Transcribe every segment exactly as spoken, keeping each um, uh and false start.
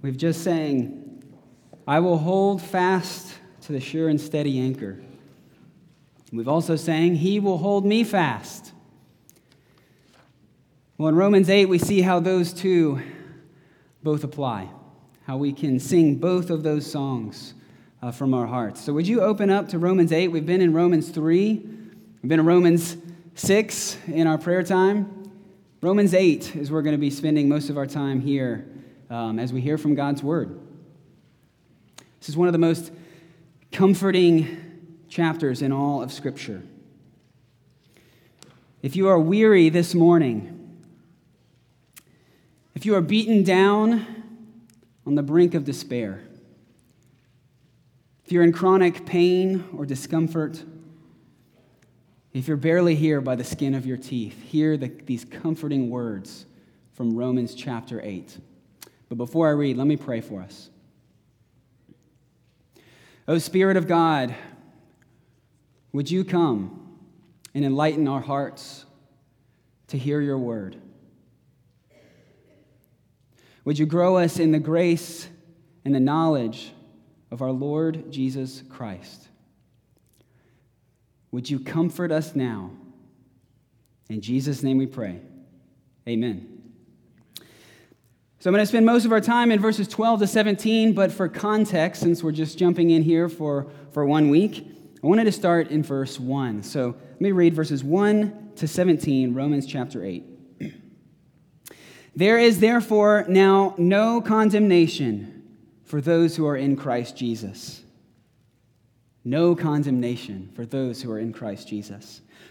We've just sang, I will hold fast to the sure and steady anchor. We've also sang, he will hold me fast. Well, in Romans eight, we see how those two both apply, how we can sing both of those songs uh, from our hearts. So would you open up to Romans eight? We've been in Romans three. We've been in Romans six in our prayer time. Romans eight is where we're going to be spending most of our time here um, as we hear from God's Word. This is one of the most comforting chapters in all of Scripture. If you are weary this morning, if you are beaten down on the brink of despair, if you're in chronic pain or discomfort, if you're barely here by the skin of your teeth, hear the, these comforting words from Romans chapter eight. But before I read, let me pray for us. O Spirit of God, would you come and enlighten our hearts to hear your word? Would you grow us in the grace and the knowledge of our Lord Jesus Christ? Would you comfort us now? In Jesus' name we pray. Amen. So I'm going to spend most of our time in verses twelve to seventeen, but for context, since we're just jumping in here for, for one week, I wanted to start in verse one. So let me read verses one to seventeen, Romans chapter eight. There is therefore now no condemnation for those who are in Christ Jesus. No condemnation for those who are in Christ Jesus.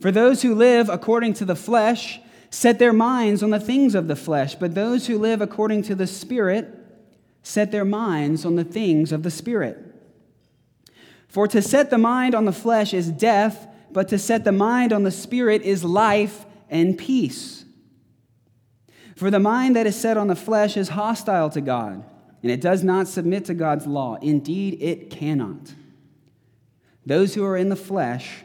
For those who live according to the flesh set their minds on the things of the flesh, but those who live according to the Spirit set their minds on the things of the Spirit. For to set the mind on the flesh is death, but to set the mind on the Spirit is life and peace. For the mind that is set on the flesh is hostile to God, and it does not submit to God's law. Indeed, it cannot. Those who are in the flesh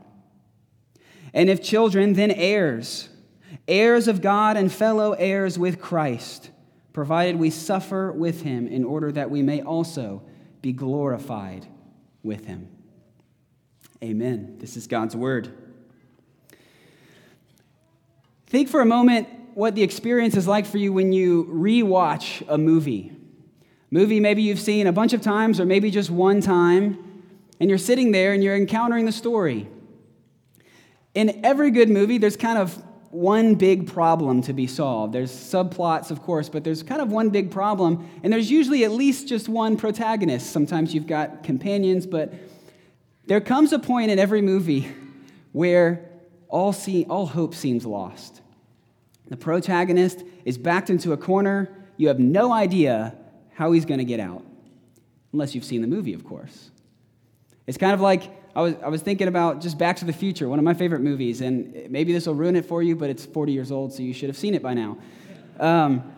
And if children, then heirs, heirs of God and fellow heirs with Christ, provided we suffer with him in order that we may also be glorified with him. Amen. This is God's word. Think for a moment what the experience is like for you when you rewatch a movie. Movie maybe you've seen a bunch of times or maybe just one time, and you're sitting there and you're encountering the story. In every good movie, there's kind of one big problem to be solved. There's subplots, of course, but there's kind of one big problem, and there's usually at least just one protagonist. Sometimes you've got companions, but there comes a point in every movie where all see, all hope seems lost. The protagonist is backed into a corner. You have no idea how he's going to get out, unless you've seen the movie, of course. It's kind of like, I was I was thinking about just Back to the Future, one of my favorite movies, and maybe this will ruin it for you, but it's forty years old, so you should have seen it by now. Um,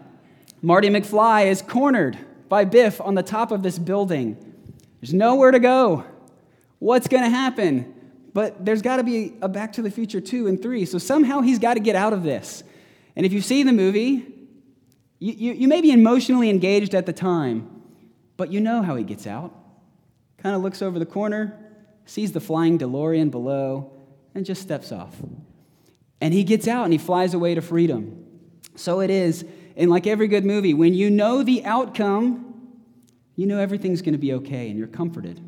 Marty McFly is cornered by Biff on the top of this building. There's nowhere to go. What's going to happen? But there's got to be a Back to the Future two and three, so somehow he's got to get out of this. And if you've seen the movie, you, you, you may be emotionally engaged at the time, but you know how he gets out. Kind of looks over the corner, sees the flying DeLorean below, and just steps off. And he gets out and he flies away to freedom. So it is, and like every good movie, when you know the outcome, you know everything's going to be okay and you're comforted.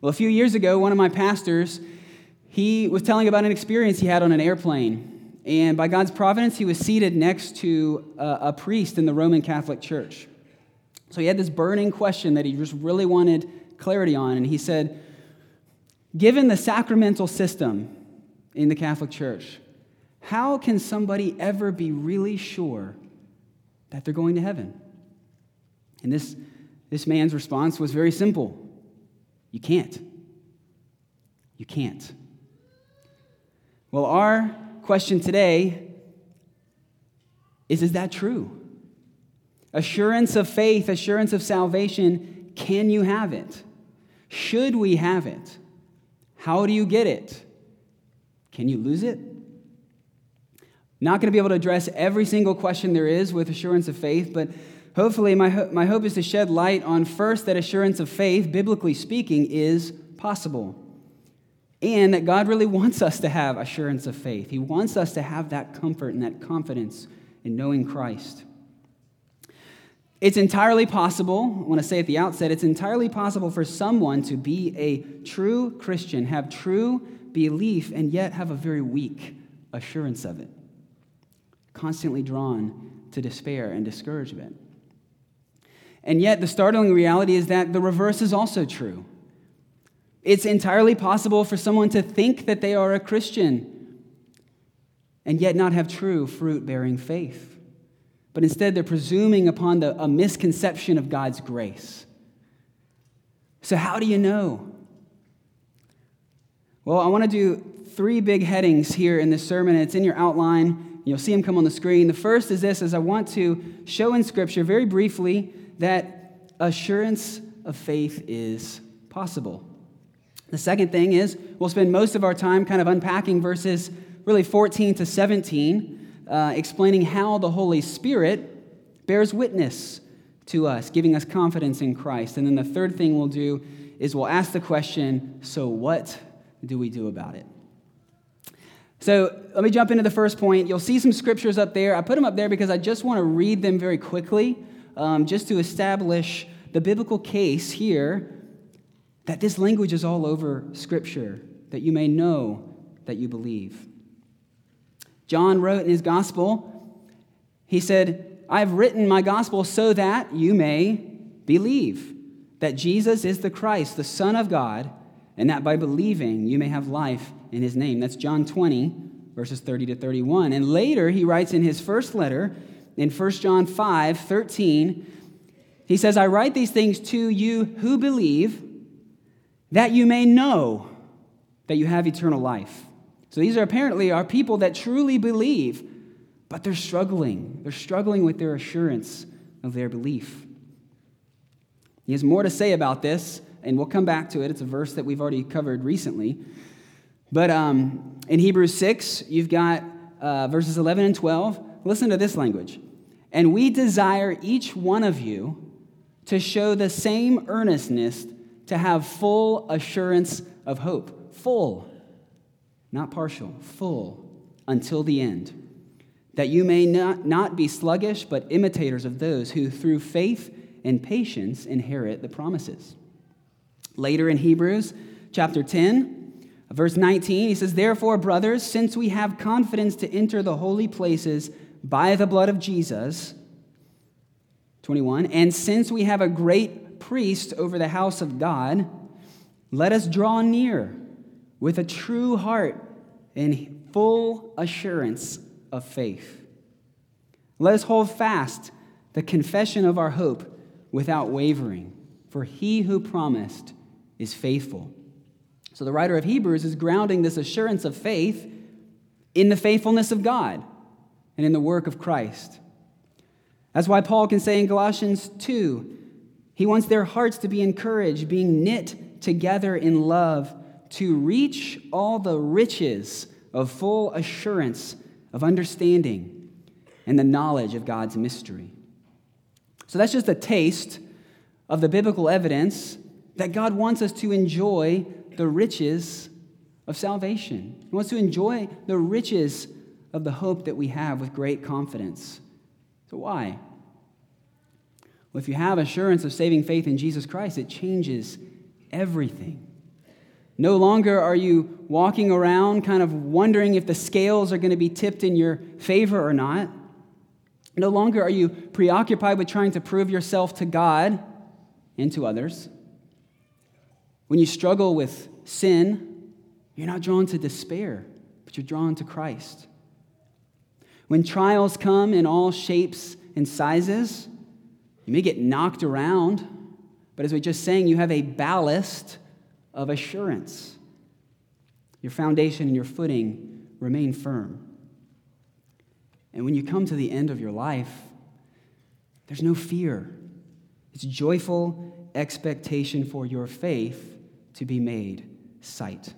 Well, a few years ago, one of my pastors, he was telling about an experience he had on an airplane. And by God's providence, he was seated next to a, a priest in the Roman Catholic Church. So he had this burning question that he just really wanted clarity on, and he said, given the sacramental system in the Catholic Church, how can somebody ever be really sure that they're going to heaven? And this, this man's response was very simple. You can't. You can't. Well, our question today is, is that true? Assurance of faith, assurance of salvation, can you have it? Should we have it? How do you get it? Can you lose it? Not going to be able to address every single question there is with assurance of faith, but hopefully my, ho- my hope is to shed light on first that assurance of faith, biblically speaking, is possible, and that God really wants us to have assurance of faith. He wants us to have that comfort and that confidence in knowing Christ. It's entirely possible, I want to say at the outset, it's entirely possible for someone to be a true Christian, have true belief, and yet have a very weak assurance of it, constantly drawn to despair and discouragement. And yet the startling reality is that the reverse is also true. It's entirely possible for someone to think that they are a Christian and yet not have true fruit-bearing faith. But instead, they're presuming upon the, a misconception of God's grace. So how do you know? Well, I want to do three big headings here in this sermon. It's in your outline. You'll see them come on the screen. The first is this, is I want to show in Scripture very briefly that assurance of faith is possible. The second thing is we'll spend most of our time kind of unpacking verses really fourteen to seventeen, Uh, explaining how the Holy Spirit bears witness to us, giving us confidence in Christ. And then the third thing we'll do is we'll ask the question, so what do we do about it? So let me jump into the first point. You'll see some scriptures up there. I put them up there because I just want to read them very quickly, um, just to establish the biblical case here that this language is all over Scripture, that you may know that you believe. John wrote in his gospel, he said, I've written my gospel so that you may believe that Jesus is the Christ, the Son of God, and that by believing you may have life in his name. That's John twenty, verses thirty to thirty-one. And later he writes in his first letter, in First John five, thirteen, he says, I write these things to you who believe that you may know that you have eternal life. So these are apparently our people that truly believe, but they're struggling. They're struggling with their assurance of their belief. He has more to say about this, and we'll come back to it. It's a verse that we've already covered recently. But um, in Hebrews six, you've got uh, verses eleven and twelve. Listen to this language. And we desire each one of you to show the same earnestness to have full assurance of hope. Full. Not partial, full, until the end, that you may not, not be sluggish, but imitators of those who through faith and patience inherit the promises. Later in Hebrews chapter ten, verse nineteen, he says, Therefore, brothers, since we have confidence to enter the holy places by the blood of Jesus, twenty-one, and since we have a great priest over the house of God, let us draw near with a true heart and full assurance of faith. Let us hold fast the confession of our hope without wavering, for he who promised is faithful. So the writer of Hebrews is grounding this assurance of faith in the faithfulness of God and in the work of Christ. That's why Paul can say in Galatians two, he wants their hearts to be encouraged, being knit together in love, to reach all the riches of full assurance of understanding and the knowledge of God's mystery. So that's just a taste of the biblical evidence that God wants us to enjoy the riches of salvation. He wants to enjoy the riches of the hope that we have with great confidence. So why? Well, if you have assurance of saving faith in Jesus Christ, it changes everything. No longer are you walking around kind of wondering if the scales are going to be tipped in your favor or not. No longer are you preoccupied with trying to prove yourself to God and to others. When you struggle with sin, you're not drawn to despair, but you're drawn to Christ. When trials come in all shapes and sizes, you may get knocked around, but as we were just saying, you have a ballast of assurance. Your foundation and your footing remain firm. And when you come to the end of your life, there's no fear. It's joyful expectation for your faith to be made sight.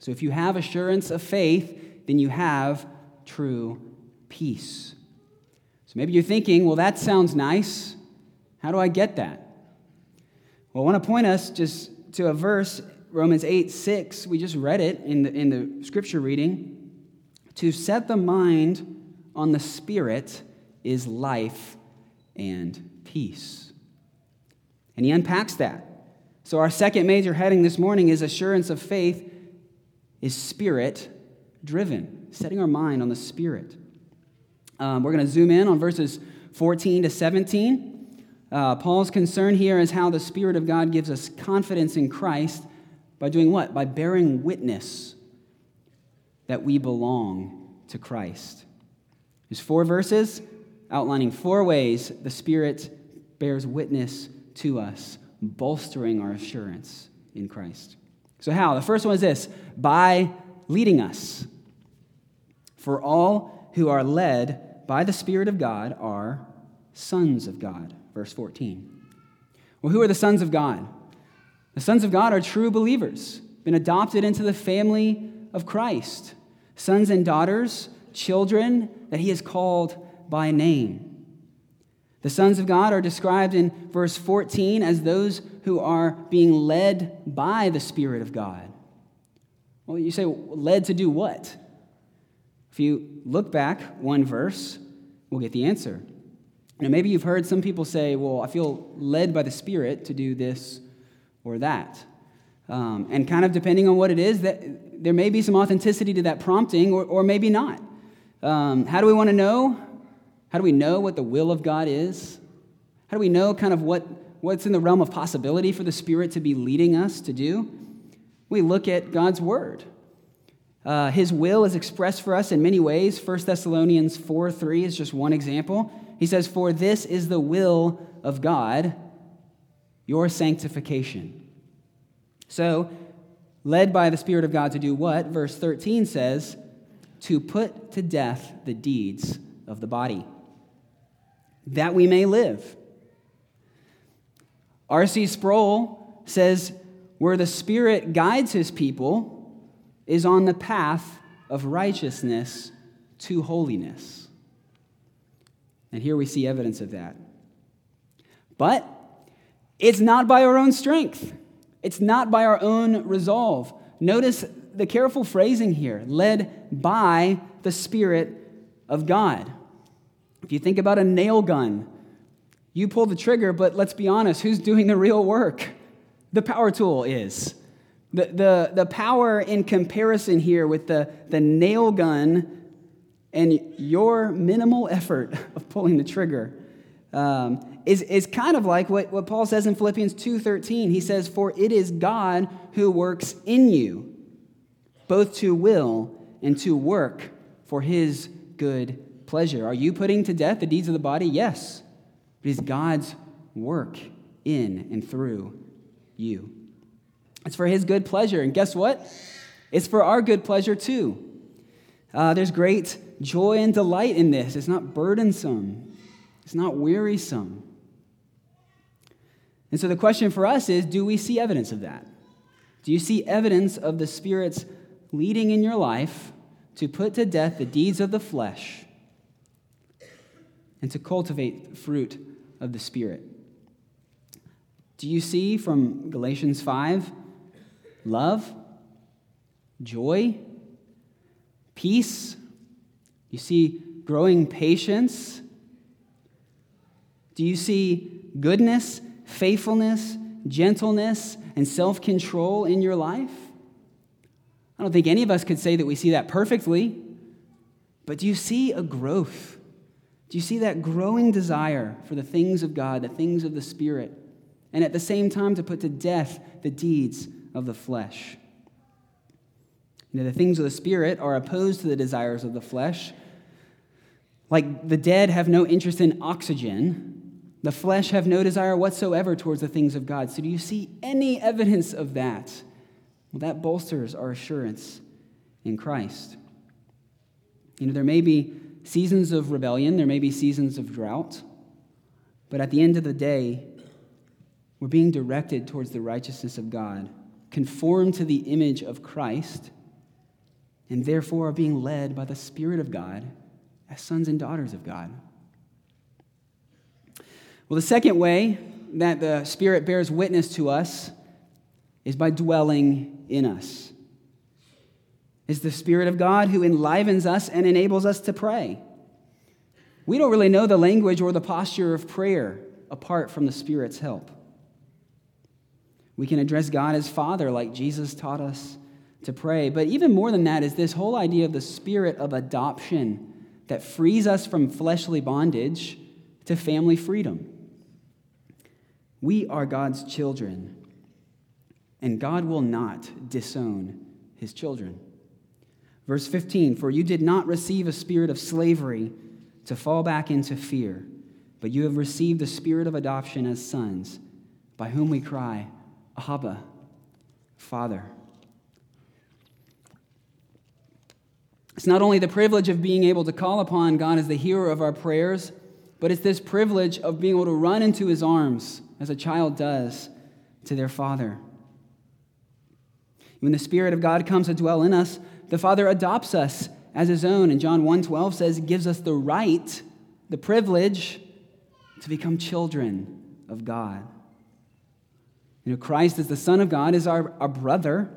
So if you have assurance of faith, then you have true peace. So maybe you're thinking, well, that sounds nice. How do I get that? Well, I want to point us just to a verse, Romans eight six. We just read it in the, in the scripture reading. To set the mind on the Spirit is life and peace. And he unpacks that. So our second major heading this morning is assurance of faith is Spirit-driven, setting our mind on the Spirit. Um, we're going to zoom in on verses fourteen to seventeen. Uh, Paul's concern here is how the Spirit of God gives us confidence in Christ by doing what? By bearing witness that we belong to Christ. There's four verses outlining four ways the Spirit bears witness to us, bolstering our assurance in Christ. So how? The first one is this, by leading us. For all who are led by the Spirit of God are sons of God. Verse fourteen. Well, who are the sons of God? The sons of God are true believers, been adopted into the family of Christ, sons and daughters, children that he has called by name. The sons of God are described in verse fourteen as those who are being led by the Spirit of God. Well, you say, led to do what? If you look back one verse, we'll get the answer. Now, maybe you've heard some people say, well, I feel led by the Spirit to do this or that. Um, and kind of depending on what it is, that there may be some authenticity to that prompting or, or maybe not. Um, how do we want to know? How do we know what the will of God is? How do we know kind of what, what's in the realm of possibility for the Spirit to be leading us to do? We look at God's Word. Uh, his will is expressed for us in many ways. First Thessalonians four three is just one example. He says, for this is the will of God, your sanctification. So, led by the Spirit of God to do what? Verse thirteen says, to put to death the deeds of the body, that we may live. R C Sproul says, where the Spirit guides his people is on the path of righteousness to holiness. And here we see evidence of that. But it's not by our own strength. It's not by our own resolve. Notice the careful phrasing here, led by the Spirit of God. If you think about a nail gun, you pull the trigger, but let's be honest, who's doing the real work? The power tool is. The, the, the power in comparison here with the, the nail gun and your minimal effort of pulling the trigger um, is, is kind of like what, what Paul says in Philippians two thirteen. He says, for it is God who works in you, both to will and to work for his good pleasure. Are you putting to death the deeds of the body? Yes. But it's God's work in and through you. It's for his good pleasure. And guess what? It's for our good pleasure too. Uh, there's great joy and delight in this. It's not burdensome. It's not wearisome. And so the question for us is, do we see evidence of that? Do you see evidence of the Spirit's leading in your life to put to death the deeds of the flesh and to cultivate the fruit of the Spirit? Do you see from Galatians five, love, joy, peace? You see growing patience? Do you see goodness, faithfulness, gentleness, and self-control in your life? I don't think any of us could say that we see that perfectly, but do you see a growth? Do you see that growing desire for the things of God, the things of the Spirit, and at the same time to put to death the deeds of the flesh? You know, the things of the Spirit are opposed to the desires of the flesh. Like the dead have no interest in oxygen, the flesh have no desire whatsoever towards the things of God. So do you see any evidence of that? Well, that bolsters our assurance in Christ. You know, there may be seasons of rebellion, there may be seasons of drought, but at the end of the day, we're being directed towards the righteousness of God, conformed to the image of Christ, and therefore are being led by the Spirit of God as sons and daughters of God. Well, the second way that the Spirit bears witness to us is by dwelling in us. It's the Spirit of God who enlivens us and enables us to pray. We don't really know the language or the posture of prayer apart from the Spirit's help. We can address God as Father, like Jesus taught us to pray. But even more than that is this whole idea of the Spirit of adoption that frees us from fleshly bondage to family freedom. We are God's children, and God will not disown his children. Verse fifteen, for you did not receive a spirit of slavery to fall back into fear, but you have received the Spirit of adoption as sons, by whom we cry, Abba, Father. It's not only the privilege of being able to call upon God as the hearer of our prayers, but it's this privilege of being able to run into his arms, as a child does to their father. When the Spirit of God comes to dwell in us, the Father adopts us as his own, and John one twelve says it gives us the right, the privilege, to become children of God. You know, Christ as the Son of God is our, our brother,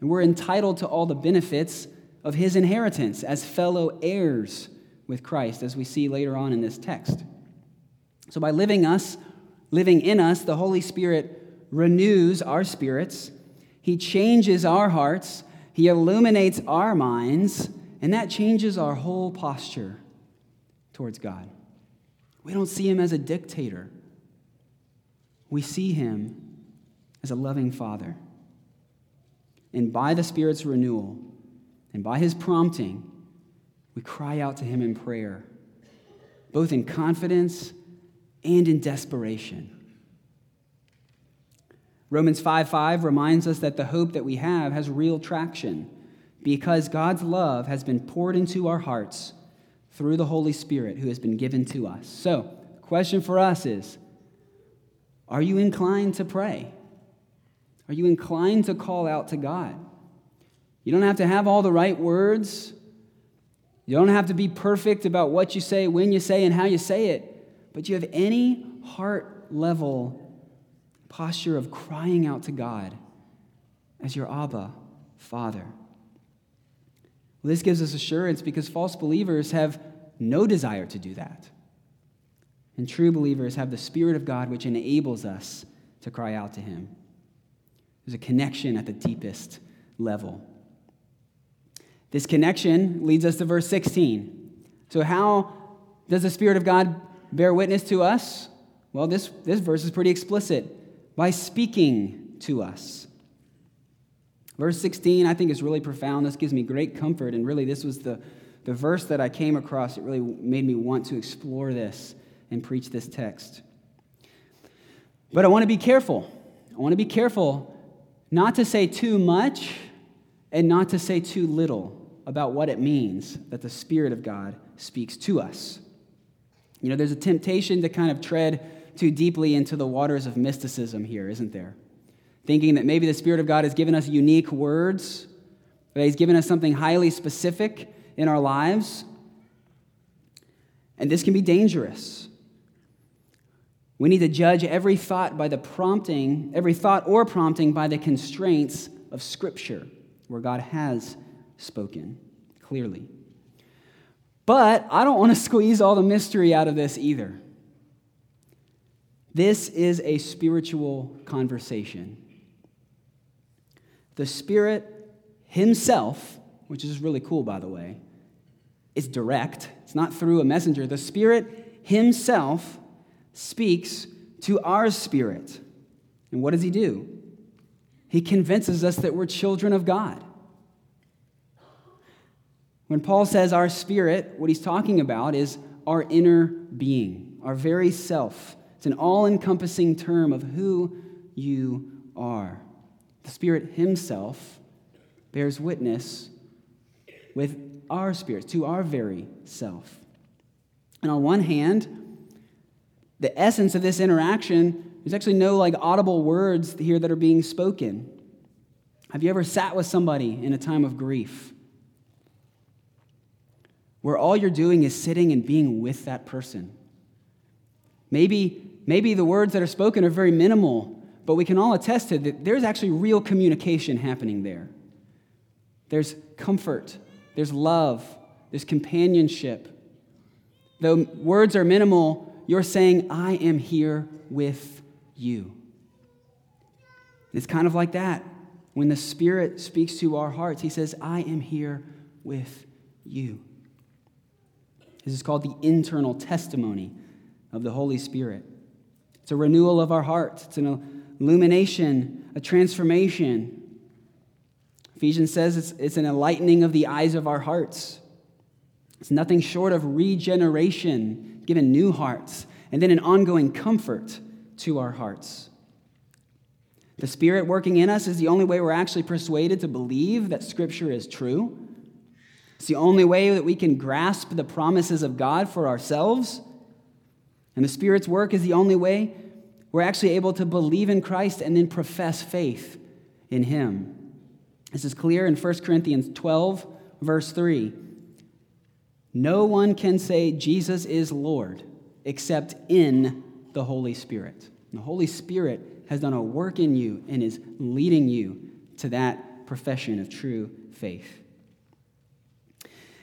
and we're entitled to all the benefits of his inheritance as fellow heirs with Christ, as we see later on in this text. So by living us, living in us, the Holy Spirit renews our spirits, he changes our hearts, he illuminates our minds, and that changes our whole posture towards God. We don't see him as a dictator. We see him as a loving Father. And by the Spirit's renewal and by his prompting, we cry out to him in prayer, both in confidence and in desperation. Romans five five reminds us that the hope that we have has real traction because God's love has been poured into our hearts through the Holy Spirit who has been given to us. So, the question for us is, are you inclined to pray? Are you inclined to call out to God? You don't have to have all the right words. You don't have to be perfect about what you say, when you say, and how you say it. But you have any heart-level posture of crying out to God as your Abba, Father. Well, this gives us assurance because false believers have no desire to do that. And true believers have the Spirit of God which enables us to cry out to him. There's a connection at the deepest level. This connection leads us to verse sixteen. So how does the Spirit of God bear witness to us? Well, this, this verse is pretty explicit. By speaking to us. Verse sixteen, I think, is really profound. This gives me great comfort, and really this was the, the verse that I came across. It really made me want to explore this and preach this text. But I want to be careful. I want to be careful not to say too much and not to say too little about what it means that the Spirit of God speaks to us. You know, there's a temptation to kind of tread too deeply into the waters of mysticism here, isn't there? Thinking that maybe the Spirit of God has given us unique words, that He's given us something highly specific in our lives. And this can be dangerous. We need to judge every thought by the prompting, every thought or prompting by the constraints of Scripture, where God has spoken clearly. But I don't want to squeeze all the mystery out of this either. This is a spiritual conversation. The Spirit Himself, which is really cool, by the way, is direct. It's not through a messenger. The Spirit Himself speaks to our spirit. And what does He do? He convinces us that we're children of God. When Paul says our spirit, what he's talking about is our inner being, our very self. It's an all-encompassing term of who you are. The Spirit Himself bears witness with our spirits, to our very self. And on one hand, the essence of this interaction, there's actually no like audible words here that are being spoken. Have you ever sat with somebody in a time of grief where all you're doing is sitting and being with that person? Maybe Maybe the words that are spoken are very minimal, but we can all attest to that there's actually real communication happening there. There's comfort, there's love, there's companionship. Though words are minimal, you're saying, I am here with you. It's kind of like that. When the Spirit speaks to our hearts, He says, I am here with you. This is called the internal testimony of the Holy Spirit. It's a renewal of our hearts. It's an illumination, a transformation. Ephesians says it's, it's an enlightening of the eyes of our hearts. It's nothing short of regeneration, given new hearts, and then an ongoing comfort to our hearts. The Spirit working in us is the only way we're actually persuaded to believe that Scripture is true. It's the only way that we can grasp the promises of God for ourselves. And the Spirit's work is the only way we're actually able to believe in Christ and then profess faith in Him. This is clear in First Corinthians twelve, verse three. No one can say Jesus is Lord except in the Holy Spirit. And the Holy Spirit has done a work in you and is leading you to that profession of true faith.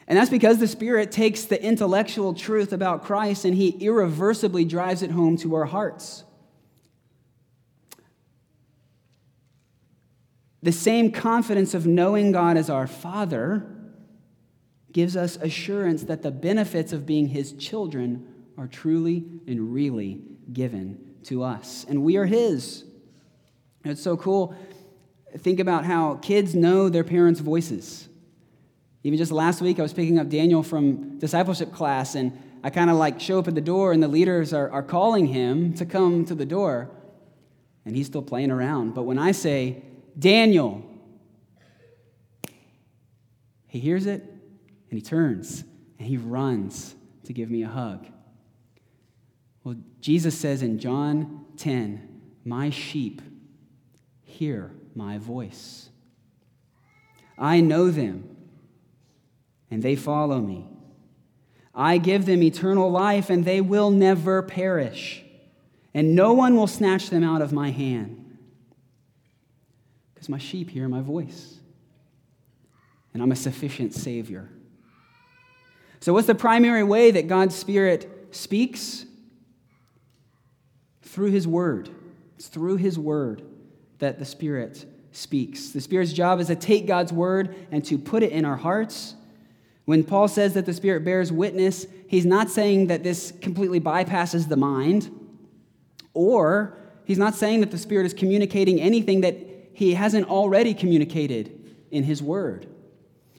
And that's because the Spirit takes the intellectual truth about Christ and He irreversibly drives it home to our hearts. The same confidence of knowing God as our Father gives us assurance that the benefits of being His children are truly and really given to us. And we are His. And it's so cool. Think about how kids know their parents' voices. Even just last week, I was picking up Daniel from discipleship class, and I kind of like show up at the door, and the leaders are, are calling him to come to the door, and he's still playing around. But when I say, Daniel, he hears it, and he turns, and he runs to give me a hug. Well, Jesus says in John ten, my sheep hear my voice. I know them, and they follow me. I give them eternal life, and they will never perish, and no one will snatch them out of my hand. Because my sheep hear my voice, and I'm a sufficient Savior. So what's the primary way that God's Spirit speaks? Through His Word. It's through His Word that the Spirit speaks. The Spirit's job is to take God's Word and to put it in our hearts. When Paul says that the Spirit bears witness, he's not saying that this completely bypasses the mind, or he's not saying that the Spirit is communicating anything that he hasn't already communicated in his word.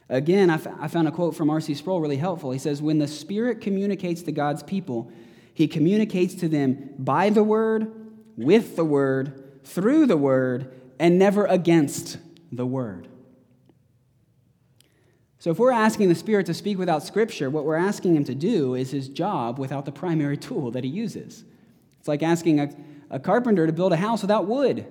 Again, I, f- I found a quote from R C Sproul really helpful. He says, when the Spirit communicates to God's people, he communicates to them by the word, with the word, through the word, and never against the word. So if we're asking the Spirit to speak without Scripture, what we're asking him to do is his job without the primary tool that he uses. It's like asking a, a carpenter to build a house without wood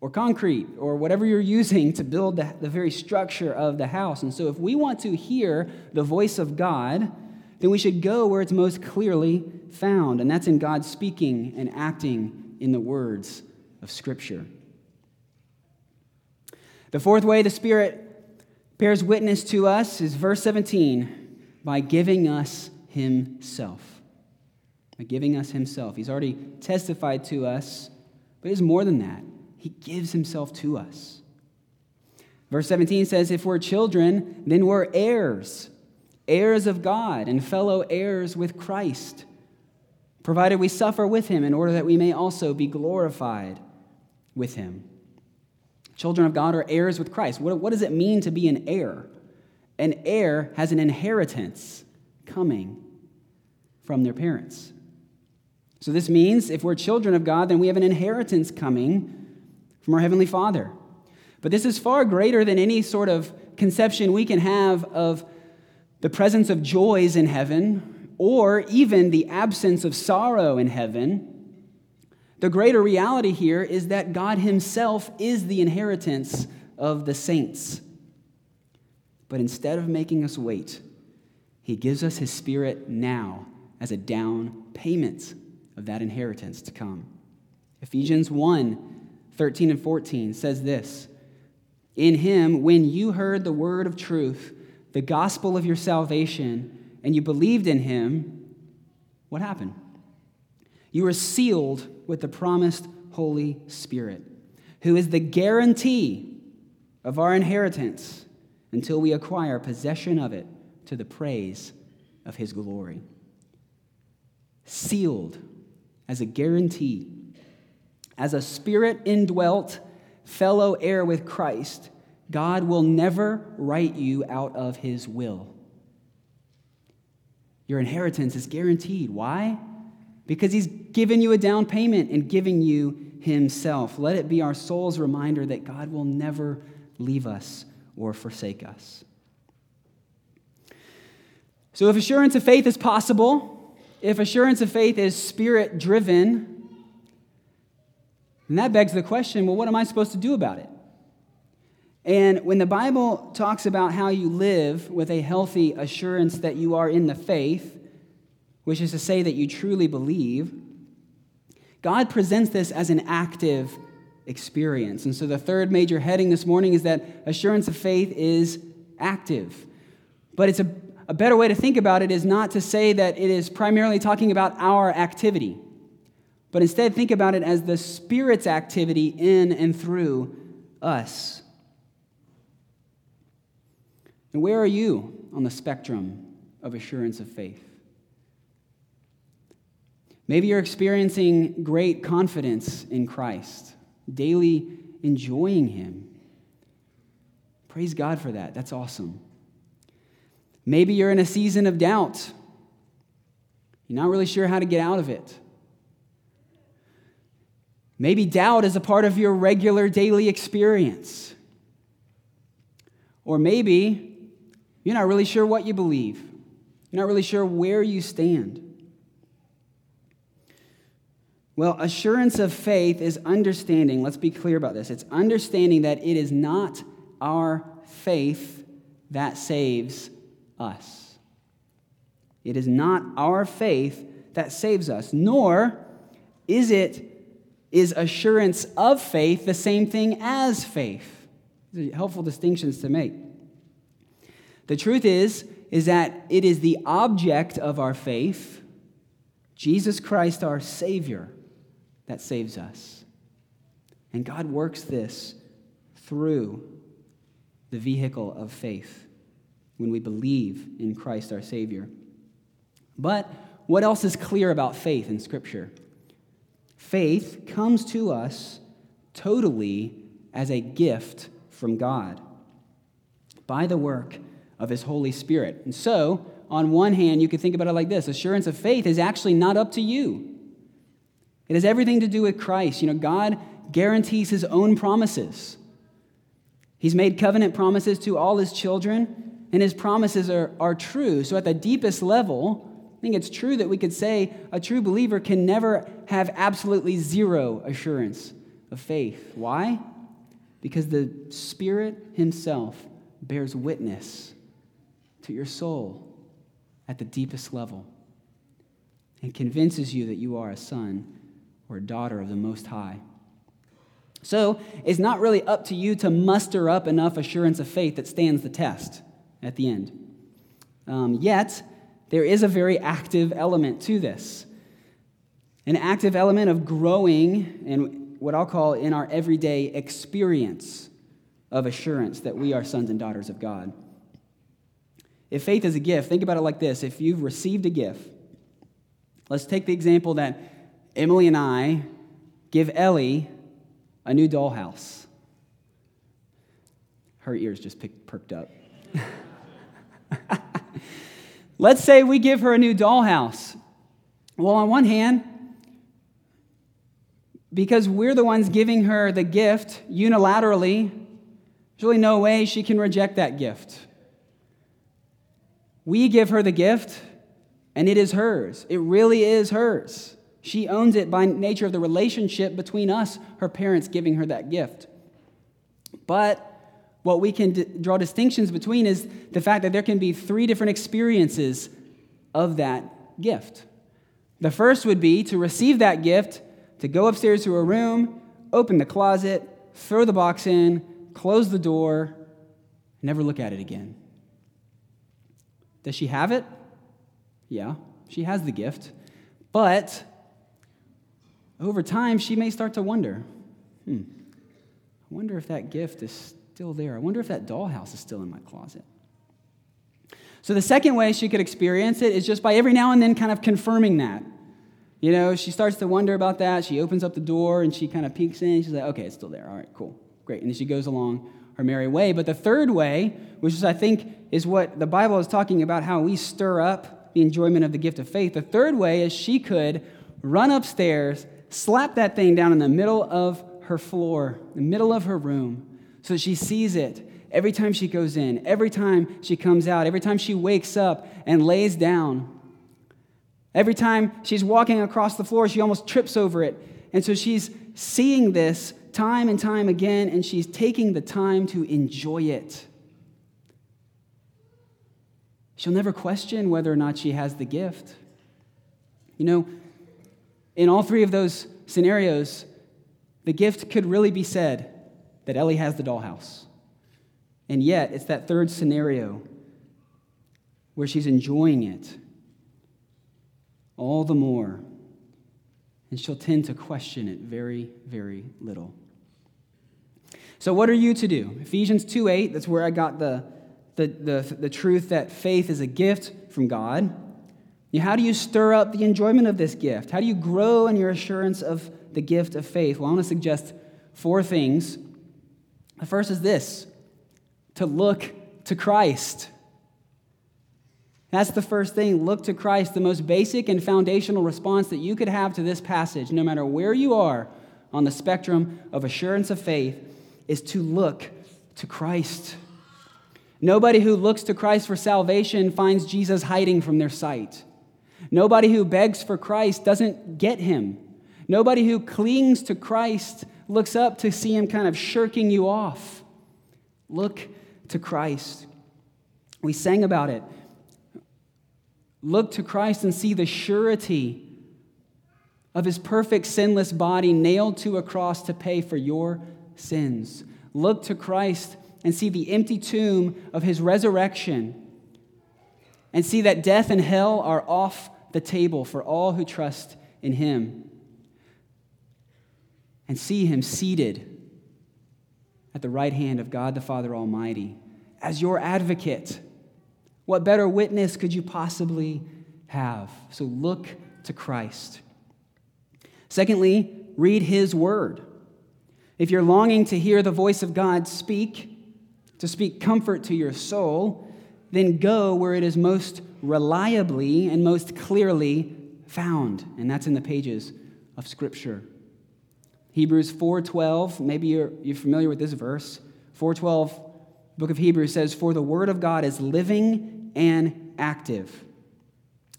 or concrete or whatever you're using to build the, the very structure of the house. And so if we want to hear the voice of God, then we should go where it's most clearly found, and that's in God speaking and acting in the words of Scripture. The fourth way the Spirit bears witness to us is verse seventeen, by giving us himself. By giving us himself. He's already testified to us, but it's more than that. He gives himself to us. Verse seventeen says, if we're children, then we're heirs, heirs of God and fellow heirs with Christ, provided we suffer with him in order that we may also be glorified with him. Children of God are heirs with Christ. What, what does it mean to be an heir? An heir has an inheritance coming from their parents. So this means if we're children of God, then we have an inheritance coming from our Heavenly Father. But this is far greater than any sort of conception we can have of the presence of joys in heaven or even the absence of sorrow in heaven. The greater reality here is that God himself is the inheritance of the saints. But instead of making us wait, he gives us his Spirit now as a down payment of that inheritance to come. Ephesians one, thirteen and fourteen says this, in him, when you heard the word of truth, the gospel of your salvation, and you believed in him, what happened? You were sealed with the promised Holy Spirit, who is the guarantee of our inheritance until we acquire possession of it to the praise of his glory. Sealed as a guarantee, as a Spirit indwelt fellow heir with Christ, God will never write you out of his will. Your inheritance is guaranteed. Why? Because he's given you a down payment and giving you himself. Let it be our soul's reminder that God will never leave us or forsake us. So if assurance of faith is possible, if assurance of faith is Spirit-driven, then that begs the question, well, what am I supposed to do about it? And when the Bible talks about how you live with a healthy assurance that you are in the faith, which is to say that you truly believe, God presents this as an active experience. And so the third major heading this morning is that assurance of faith is active. But it's a, a better way to think about it is not to say that it is primarily talking about our activity, but instead think about it as the Spirit's activity in and through us. And where are you on the spectrum of assurance of faith? Maybe you're experiencing great confidence in Christ, daily enjoying him. Praise God for that. That's awesome. Maybe you're in a season of doubt. You're not really sure how to get out of it. Maybe doubt is a part of your regular daily experience. Or maybe you're not really sure what you believe. You're not really sure where you stand. Well, assurance of faith is understanding, let's be clear about this, it's understanding that it is not our faith that saves us. It is not our faith that saves us, nor is it is assurance of faith the same thing as faith. These are helpful distinctions to make. The truth is, is that it is the object of our faith, Jesus Christ our Savior, that saves us. And God works this through the vehicle of faith when we believe in Christ our Savior. But what else is clear about faith in Scripture? Faith comes to us totally as a gift from God by the work of his Holy Spirit. And so, on one hand, you could think about it like this. Assurance of faith is actually not up to you. It has everything to do with Christ. You know, God guarantees his own promises. He's made covenant promises to all his children, and his promises are, are true. So at the deepest level, I think it's true that we could say a true believer can never have absolutely zero assurance of faith. Why? Because the Spirit himself bears witness to your soul at the deepest level and convinces you that you are a son or a daughter of the Most High. So it's not really up to you to muster up enough assurance of faith that stands the test at the end. Um, yet, there is a very active element to this, an active element of growing and what I'll call in our everyday experience of assurance that we are sons and daughters of God. If faith is a gift, think about it like this. If you've received a gift, let's take the example that Emily and I give Ellie a new dollhouse. Her ears just picked, perked up. Let's say we give her a new dollhouse. Well, on one hand, because we're the ones giving her the gift unilaterally, there's really no way she can reject that gift. We give her the gift, and it is hers. It really is hers. She owns it by nature of the relationship between us, her parents giving her that gift. But what we can d- draw distinctions between is the fact that there can be three different experiences of that gift. The first would be to receive that gift, to go upstairs to her room, open the closet, throw the box in, close the door, never look at it again. Does she have it? Yeah, she has the gift. But over time, she may start to wonder, hmm, I wonder if that gift is still there. I wonder if that dollhouse is still in my closet. So the second way she could experience it is just by every now and then kind of confirming that. You know, she starts to wonder about that. She opens up the door, and she kind of peeks in. She's like, okay, it's still there. All right, cool, great. And then she goes along her merry way. But the third way, which is, I think, is what the Bible is talking about, how we stir up the enjoyment of the gift of faith. The third way is she could run upstairs, slap that thing down in the middle of her floor, the middle of her room, so that she sees it every time she goes in, every time she comes out, every time she wakes up and lays down. Every time she's walking across the floor, she almost trips over it. And so she's seeing this time and time again, and she's taking the time to enjoy it. She'll never question whether or not she has the gift. You know, in all three of those scenarios, the gift could really be said that Ellie has the dollhouse. And yet, it's that third scenario where she's enjoying it all the more, and she'll tend to question it very, very little. So what are you to do? Ephesians two eight, that's where I got the, the, the, the truth that faith is a gift from God. How do you stir up the enjoyment of this gift? How do you grow in your assurance of the gift of faith? Well, I want to suggest four things. The first is this: to look to Christ. That's the first thing. Look to Christ, the most basic and foundational response that you could have to this passage, no matter where you are on the spectrum of assurance of faith, is to look to Christ. Nobody who looks to Christ for salvation finds Jesus hiding from their sight. Nobody who begs for Christ doesn't get him. Nobody who clings to Christ looks up to see him kind of shirking you off. Look to Christ. We sang about it. Look to Christ and see the surety of his perfect sinless body nailed to a cross to pay for your sins. Look to Christ and see the empty tomb of his resurrection, and see that death and hell are off the table for all who trust in him. And see him seated at the right hand of God the Father Almighty as your advocate. What better witness could you possibly have? So look to Christ. Secondly, read his word. If you're longing to hear the voice of God speak, to speak comfort to your soul, then go where it is most reliably and most clearly found, and that's in the pages of Scripture. Hebrews four twelve, maybe you're, you're familiar with this verse. four twelve, book of Hebrews says, "For the word of God is living and active,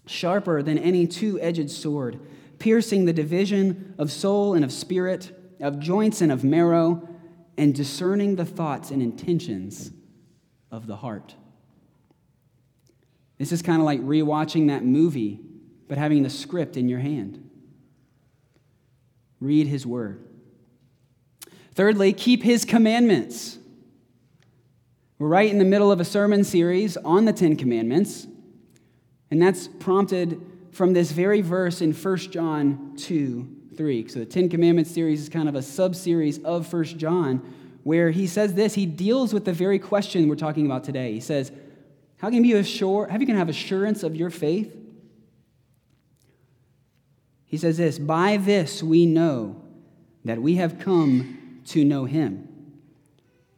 sharper than any two-edged sword, piercing the division of soul and of spirit, of joints and of marrow, and discerning the thoughts and intentions of the heart." This is kind of like rewatching that movie, but having the script in your hand. Read his word. Thirdly, keep his commandments. We're right in the middle of a sermon series on the Ten Commandments, and that's prompted from this very verse in First John two three. So the Ten Commandments series is kind of a sub-series of First John, where he says this. He deals with the very question we're talking about today. He says, How can you assure, how you can have assurance of your faith? He says this, "By this we know that we have come to know him,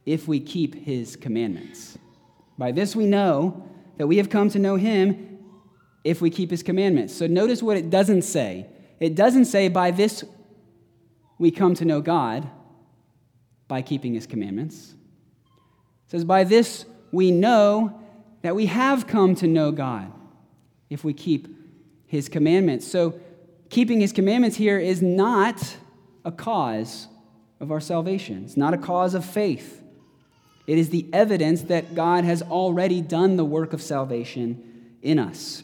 if we keep his commandments." By this we know that we have come to know him if we keep his commandments. So notice what it doesn't say. It doesn't say, by this we come to know God, by keeping his commandments. It says, by this we know that we have come to know God if we keep his commandments. So keeping his commandments here is not a cause of our salvation. It's not a cause of faith. It is the evidence that God has already done the work of salvation in us.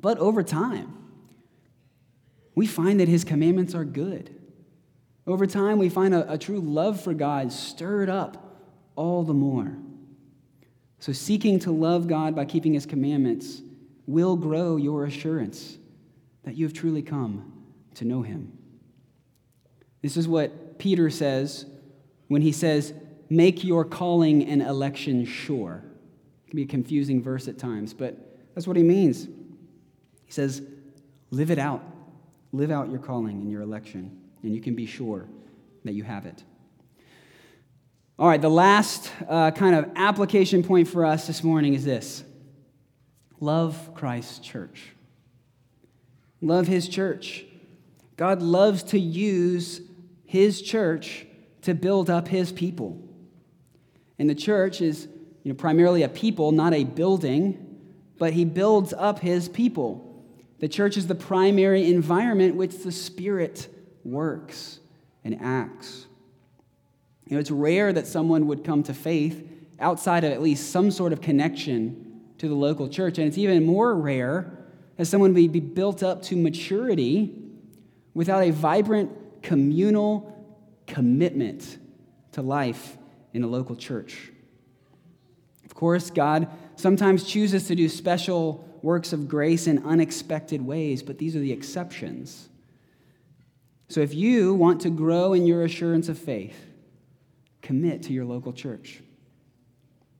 But over time, we find that his commandments are good. Over time, we find a, a true love for God stirred up all the more. So seeking to love God by keeping his commandments will grow your assurance that you have truly come to know him. This is what Peter says when he says, "Make your calling and election sure." It can be a confusing verse at times, but that's what he means. He says, live it out. Live out your calling and your election, and you can be sure that you have it. All right, the last uh, kind of application point for us this morning is this. Love Christ's church. Love his church. God loves to use his church to build up his people. And the church is, you know, primarily a people, not a building, but he builds up his people. The church is the primary environment which the Spirit works and acts. You know, it's rare that someone would come to faith outside of at least some sort of connection to the local church. And it's even more rare that someone would be built up to maturity without a vibrant communal commitment to life in a local church. Of course, God sometimes chooses to do special works of grace in unexpected ways, but these are the exceptions. So if you want to grow in your assurance of faith, commit to your local church.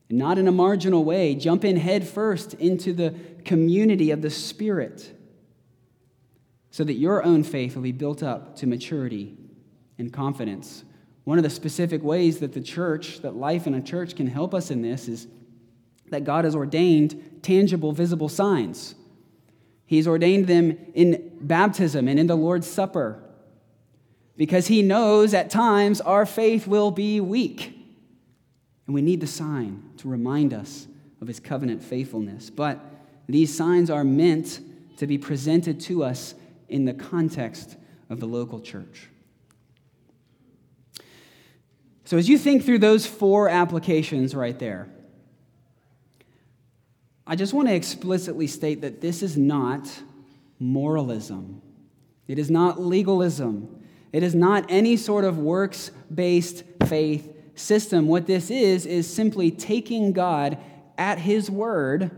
And not in a marginal way. Jump in head first into the community of the Spirit so that your own faith will be built up to maturity and confidence. One of the specific ways that the church, that life in a church can help us in this is that God has ordained tangible, visible signs. He's ordained them in baptism and in the Lord's Supper, because he knows at times our faith will be weak, and we need the sign to remind us of his covenant faithfulness. But these signs are meant to be presented to us in the context of the local church. So as you think through those four applications right there, I just want to explicitly state that this is not moralism. It is not legalism. It is not any sort of works-based faith system. What this is, is simply taking God at his word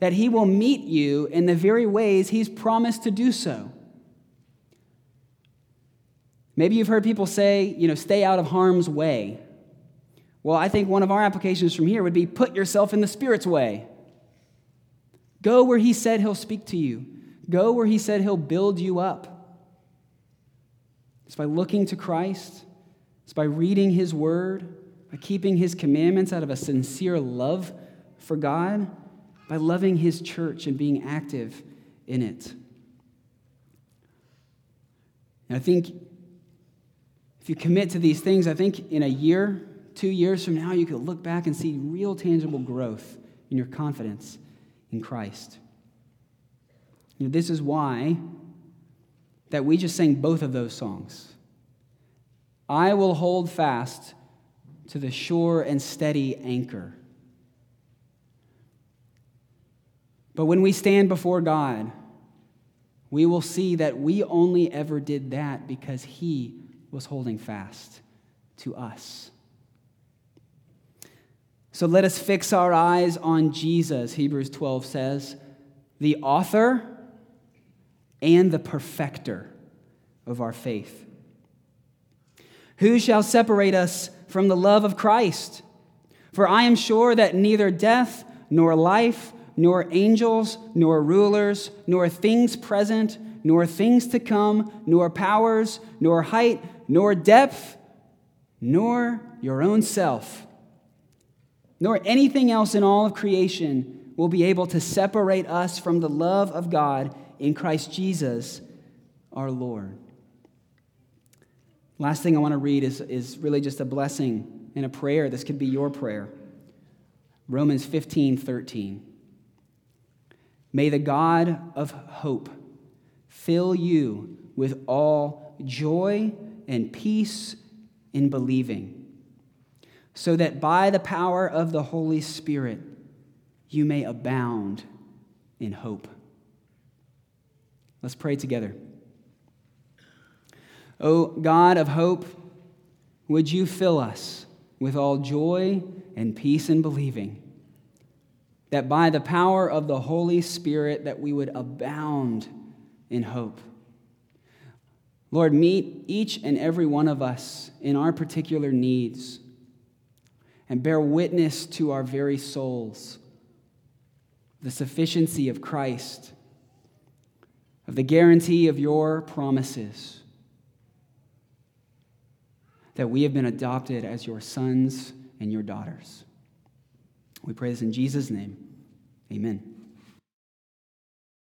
that he will meet you in the very ways he's promised to do so. Maybe you've heard people say, you know, stay out of harm's way. Well, I think one of our applications from here would be put yourself in the Spirit's way. Go where he said he'll speak to you. Go where he said he'll build you up. It's by looking to Christ. It's by reading his word, by keeping his commandments out of a sincere love for God, by loving his church and being active in it. And I think if you commit to these things, I think in a year, two years from now, you can look back and see real tangible growth in your confidence in Christ. You know, this is why that we just sang both of those songs. I will hold fast to the sure and steady anchor. But when we stand before God, we will see that we only ever did that because he was holding fast to us. So let us fix our eyes on Jesus, Hebrews twelve says, the author and the perfecter of our faith. Who shall separate us from the love of Christ? For I am sure that neither death, nor life, nor angels, nor rulers, nor things present, nor things to come, nor powers, nor height, nor depth, nor your own self, nor anything else in all of creation will be able to separate us from the love of God in Christ Jesus, our Lord. Last thing I want to read is, is really just a blessing and a prayer. This could be your prayer. Romans fifteen thirteen. May the God of hope fill you with all joy and peace in believing, so that by the power of the Holy Spirit you may abound in hope. Let's pray together. O God of hope, would you fill us with all joy and peace in believing, that by the power of the Holy Spirit that we would abound in hope. Lord, meet each and every one of us in our particular needs and bear witness to our very souls, the sufficiency of Christ, of the guarantee of your promises, that we have been adopted as your sons and your daughters. We pray this in Jesus' name. Amen.